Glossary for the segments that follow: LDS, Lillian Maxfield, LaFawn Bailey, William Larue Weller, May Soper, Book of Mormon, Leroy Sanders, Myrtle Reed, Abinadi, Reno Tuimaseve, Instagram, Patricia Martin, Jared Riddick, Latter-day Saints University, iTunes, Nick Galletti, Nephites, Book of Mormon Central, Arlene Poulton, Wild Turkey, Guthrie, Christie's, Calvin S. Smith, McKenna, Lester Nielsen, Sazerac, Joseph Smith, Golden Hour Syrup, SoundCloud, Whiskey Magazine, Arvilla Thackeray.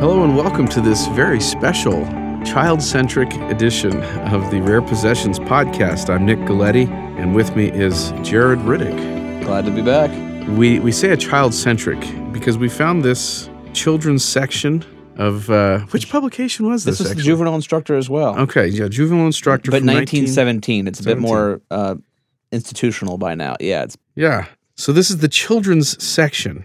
Hello and welcome to this very special child-centric edition of the Rare Possessions podcast. I'm Nick Galletti, and with me is Jared Riddick. Glad to be back. We say a child-centric because we found this children's section of, which publication was this? This was the Juvenile Instructor as well. Okay, yeah, Juvenile Instructor. But 1917, it's a bit more institutional by now. Yeah, it's so this is the children's section.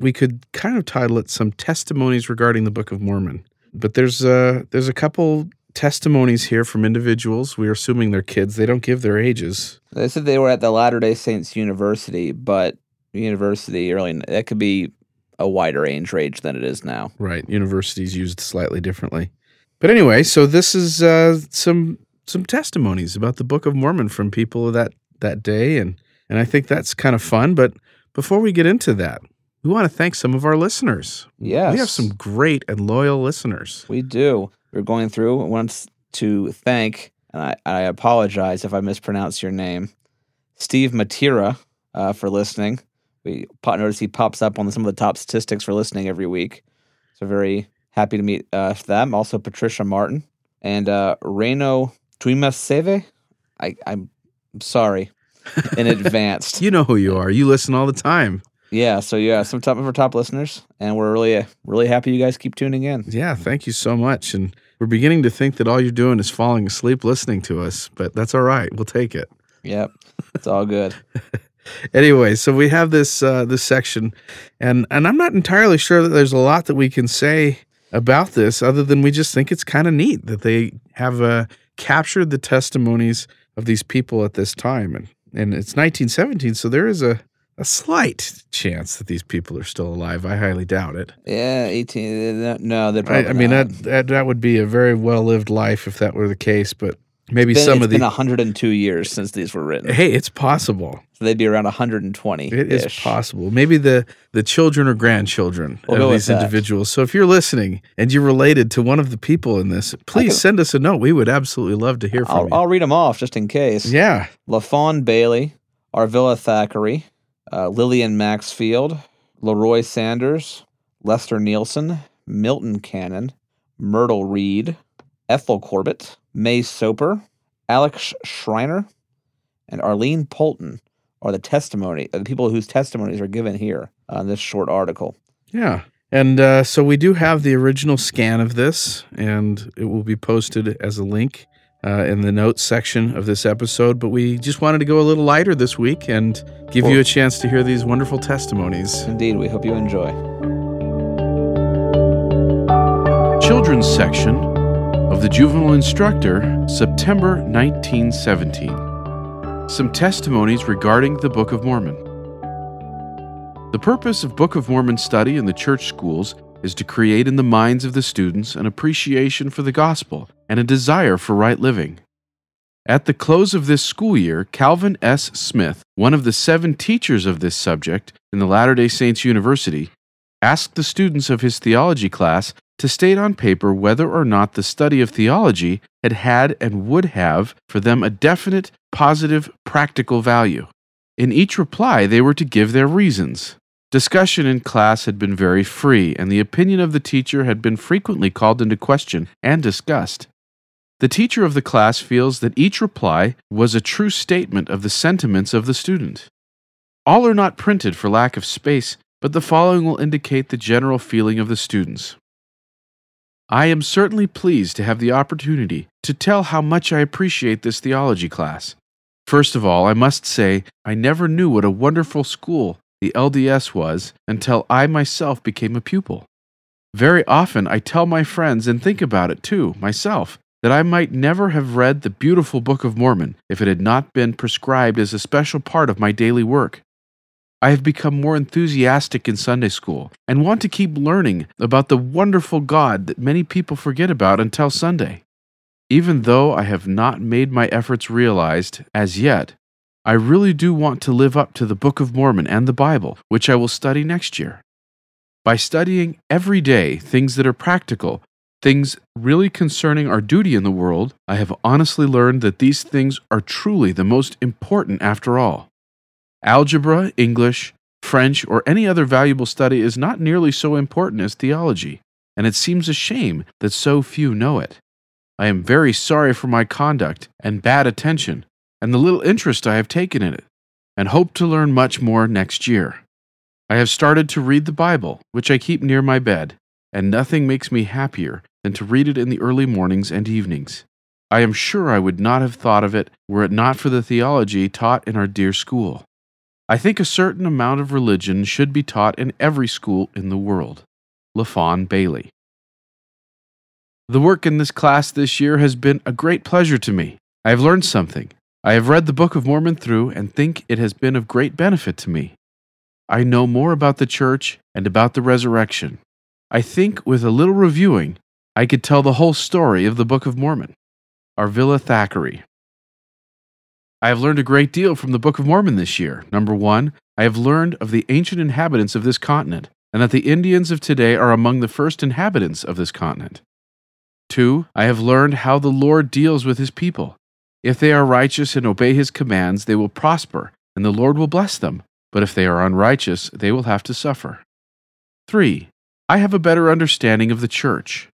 We could kind of title it Some Testimonies Regarding the Book of Mormon. But there's a couple testimonies here from individuals. We're assuming they're kids. They don't give their ages. They said they were at the Latter-day Saints University, but that could be a wider age range than it is now. Right. Universities used slightly differently. But anyway, so this is some testimonies about the Book of Mormon from people that day, and I think that's kind of fun. But before we get into that, we want to thank some of our listeners. Yes. We have some great and loyal listeners. We do. We're going through. I want to thank, and I apologize if I mispronounce your name, Steve Matira for listening. We notice he pops up on some of the top statistics for listening every week. So very happy to meet them. Also Patricia Martin and Reno Tuimaseve. I'm sorry in advance. You know who you are. You listen all the time. Yeah, so some of our top listeners, and we're really, really happy you guys keep tuning in. Yeah, thank you so much, and we're beginning to think that all you're doing is falling asleep listening to us, but that's all right. We'll take it. Yep, it's all good. Anyway, so we have this section, and I'm not entirely sure that there's a lot that we can say about this other than we just think it's kind of neat that they have captured the testimonies of these people at this time, and it's 1917, so there is a slight chance that these people are still alive. I highly doubt it. Yeah, 18. No, they're probably. I mean, not. That would be a very well-lived life if that were the case. But maybe it's been 102 years since these were written. Hey, it's possible. So they'd be around 120. It is possible. Maybe the children or grandchildren of these individuals. So if you're listening and you're related to one of the people in this, please send us a note. We would absolutely love to hear from you. I'll read them off just in case. Yeah. LaFawn Bailey, Arvilla Thackeray, Lillian Maxfield, Leroy Sanders, Lester Nielsen, Milton Cannon, Myrtle Reed, Ethel Corbett, May Soper, Alex Schreiner, and Arlene Poulton are the people whose testimonies are given here on this short article. Yeah, and so we do have the original scan of this, and it will be posted as a link in the notes section of this episode, but we just wanted to go a little lighter this week and give you a chance to hear these wonderful testimonies. Indeed, we hope you enjoy. Children's section of the Juvenile Instructor, September 1917. Some testimonies regarding the Book of Mormon. The purpose of Book of Mormon study in the church schools is to create in the minds of the students an appreciation for the gospel and a desire for right living. At the close of this school year, Calvin S. Smith, one of the 7 teachers of this subject in the Latter-day Saints University, asked the students of his theology class to state on paper whether or not the study of theology had and would have for them a definite, positive, practical value. In each reply, they were to give their reasons. Discussion in class had been very free, and the opinion of the teacher had been frequently called into question and discussed. The teacher of the class feels that each reply was a true statement of the sentiments of the student. All are not printed for lack of space, but the following will indicate the general feeling of the students. I am certainly pleased to have the opportunity to tell how much I appreciate this theology class. First of all, I must say I never knew what a wonderful school the LDS was until I myself became a pupil. Very often I tell my friends, and think about it too, myself, that I might never have read the beautiful Book of Mormon if it had not been prescribed as a special part of my daily work. I have become more enthusiastic in Sunday school and want to keep learning about the wonderful God that many people forget about until Sunday. Even though I have not made my efforts realized as yet, I really do want to live up to the Book of Mormon and the Bible, which I will study next year. By studying every day things that are practical, things really concerning our duty in the world, I have honestly learned that these things are truly the most important after all. Algebra, English, French, or any other valuable study is not nearly so important as theology, and it seems a shame that so few know it. I am very sorry for my conduct and bad attention, and the little interest I have taken in it, and hope to learn much more next year. I have started to read the Bible, which I keep near my bed, and nothing makes me happier than to read it in the early mornings and evenings. I am sure I would not have thought of it were it not for the theology taught in our dear school. I think a certain amount of religion should be taught in every school in the world. LaFawn Bailey. The work in this class this year has been a great pleasure to me. I have learned something. I have read the Book of Mormon through and think it has been of great benefit to me. I know more about the church and about the resurrection. I think with a little reviewing, I could tell the whole story of the Book of Mormon. Arvilla Thackeray. I have learned a great deal from the Book of Mormon this year. Number 1, I have learned of the ancient inhabitants of this continent, and that the Indians of today are among the first inhabitants of this continent. 2, I have learned how the Lord deals with his people. If they are righteous and obey his commands, they will prosper, and the Lord will bless them. But if they are unrighteous, they will have to suffer. 3, I have a better understanding of the church.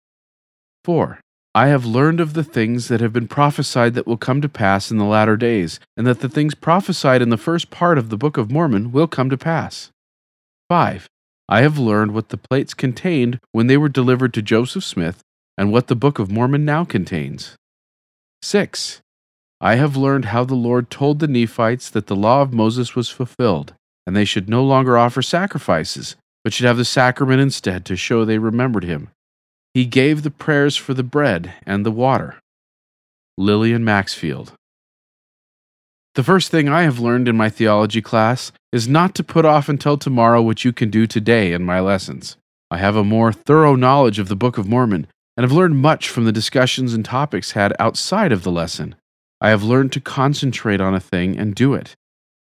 4, I have learned of the things that have been prophesied that will come to pass in the latter days, and that the things prophesied in the first part of the Book of Mormon will come to pass. 5, I have learned what the plates contained when they were delivered to Joseph Smith, and what the Book of Mormon now contains. 6, I have learned how the Lord told the Nephites that the law of Moses was fulfilled, and they should no longer offer sacrifices, but should have the sacrament instead to show they remembered him. He gave the prayers for the bread and the water. Lillian Maxfield. The first thing I have learned in my theology class is not to put off until tomorrow what you can do today in my lessons. I have a more thorough knowledge of the Book of Mormon, and have learned much from the discussions and topics had outside of the lesson. I have learned to concentrate on a thing and do it.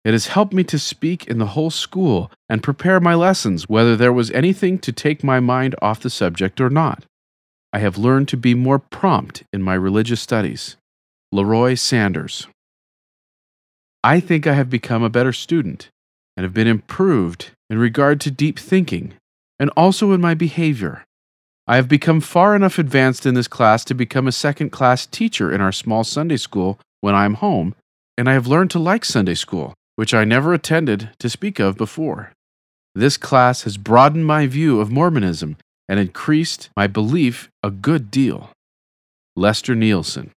It has helped me to speak in the whole school and prepare my lessons, whether there was anything to take my mind off the subject or not. I have learned to be more prompt in my religious studies. Leroy Sanders. I think I have become a better student, and have been improved in regard to deep thinking, and also in my behavior. I have become far enough advanced in this class to become a second-class teacher in our small Sunday school when I am home, and I have learned to like Sunday school, which I never attended to speak of before. This class has broadened my view of Mormonism and increased my belief a good deal. Lester Nielsen.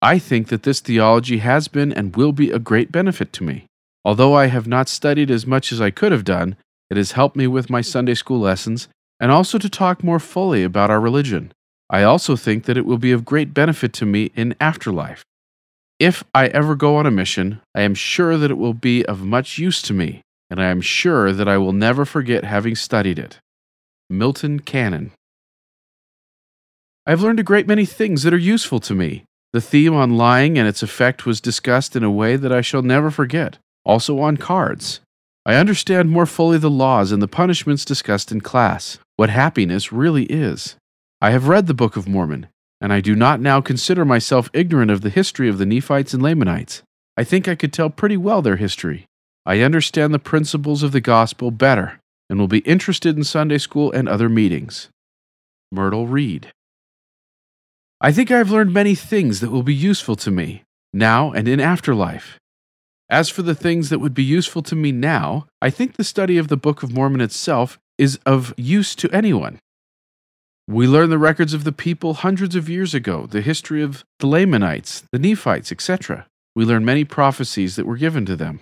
I think that this theology has been and will be a great benefit to me. Although I have not studied as much as I could have done, it has helped me with my Sunday school lessons and also to talk more fully about our religion. I also think that it will be of great benefit to me in afterlife. If I ever go on a mission, I am sure that it will be of much use to me, and I am sure that I will never forget having studied it. Milton Cannon. I have learned a great many things that are useful to me. The theme on lying and its effect was discussed in a way that I shall never forget, also on cards. I understand more fully the laws and the punishments discussed in class, what happiness really is. I have read the Book of Mormon, and I do not now consider myself ignorant of the history of the Nephites and Lamanites. I think I could tell pretty well their history. I understand the principles of the gospel better, and will be interested in Sunday school and other meetings. Myrtle Reed. I think I have learned many things that will be useful to me, now and in afterlife. As for the things that would be useful to me now, I think the study of the Book of Mormon itself is of use to anyone. We learn the records of the people hundreds of years ago, the history of the Lamanites, the Nephites, etc. We learn many prophecies that were given to them.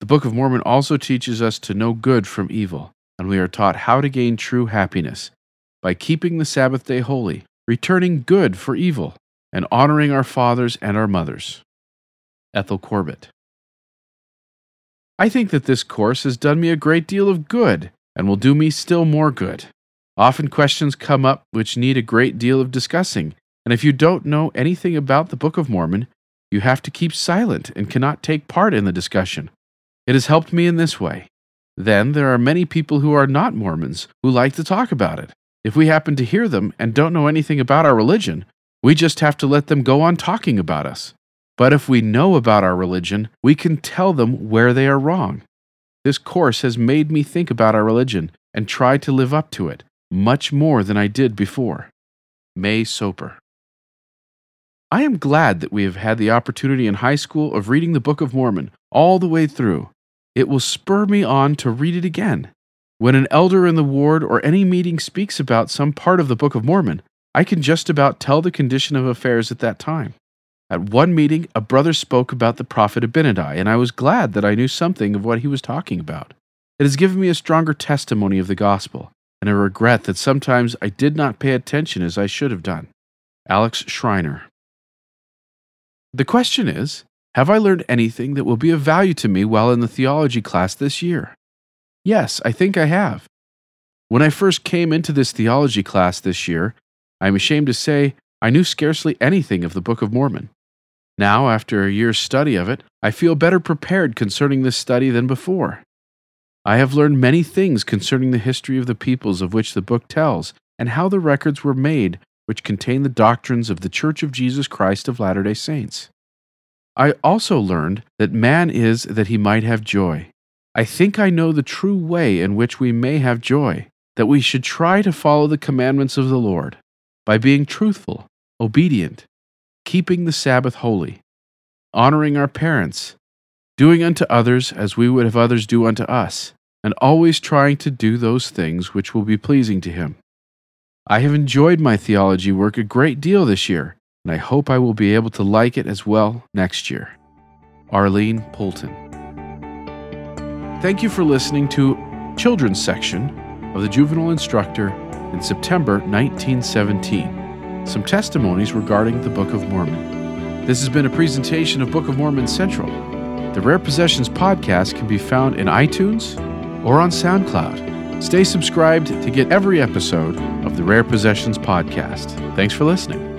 The Book of Mormon also teaches us to know good from evil, and we are taught how to gain true happiness by keeping the Sabbath day holy, returning good for evil, and honoring our fathers and our mothers. Ethel Corbett. I think that this course has done me a great deal of good, and will do me still more good. Often questions come up which need a great deal of discussing, and if you don't know anything about the Book of Mormon, you have to keep silent and cannot take part in the discussion. It has helped me in this way. Then there are many people who are not Mormons who like to talk about it. If we happen to hear them and don't know anything about our religion, we just have to let them go on talking about us. But if we know about our religion, we can tell them where they are wrong. This course has made me think about our religion and try to live up to it, much more than I did before. May Soper. I am glad that we have had the opportunity in high school of reading the Book of Mormon all the way through. It will spur me on to read it again. When an elder in the ward or any meeting speaks about some part of the Book of Mormon, I can just about tell the condition of affairs at that time. At one meeting, a brother spoke about the prophet Abinadi, and I was glad that I knew something of what he was talking about. It has given me a stronger testimony of the gospel, and I regret that sometimes I did not pay attention as I should have done. Alex Schreiner. The question is, have I learned anything that will be of value to me while in the theology class this year? Yes, I think I have. When I first came into this theology class this year, I am ashamed to say I knew scarcely anything of the Book of Mormon. Now, after a year's study of it, I feel better prepared concerning this study than before. I have learned many things concerning the history of the peoples of which the book tells, and how the records were made which contain the doctrines of the Church of Jesus Christ of Latter-day Saints. I also learned that man is that he might have joy. I think I know the true way in which we may have joy, that we should try to follow the commandments of the Lord, by being truthful, obedient, keeping the Sabbath holy, honoring our parents, doing unto others as we would have others do unto us, and always trying to do those things which will be pleasing to Him. I have enjoyed my theology work a great deal this year, and I hope I will be able to like it as well next year. Arlene Poulton. Thank you for listening to Children's Section of the Juvenile Instructor in September 1917, some testimonies regarding the Book of Mormon. This has been a presentation of Book of Mormon Central. The Rare Possessions podcast can be found in iTunes or on SoundCloud. Stay subscribed to get every episode of the Rare Possessions podcast. Thanks for listening.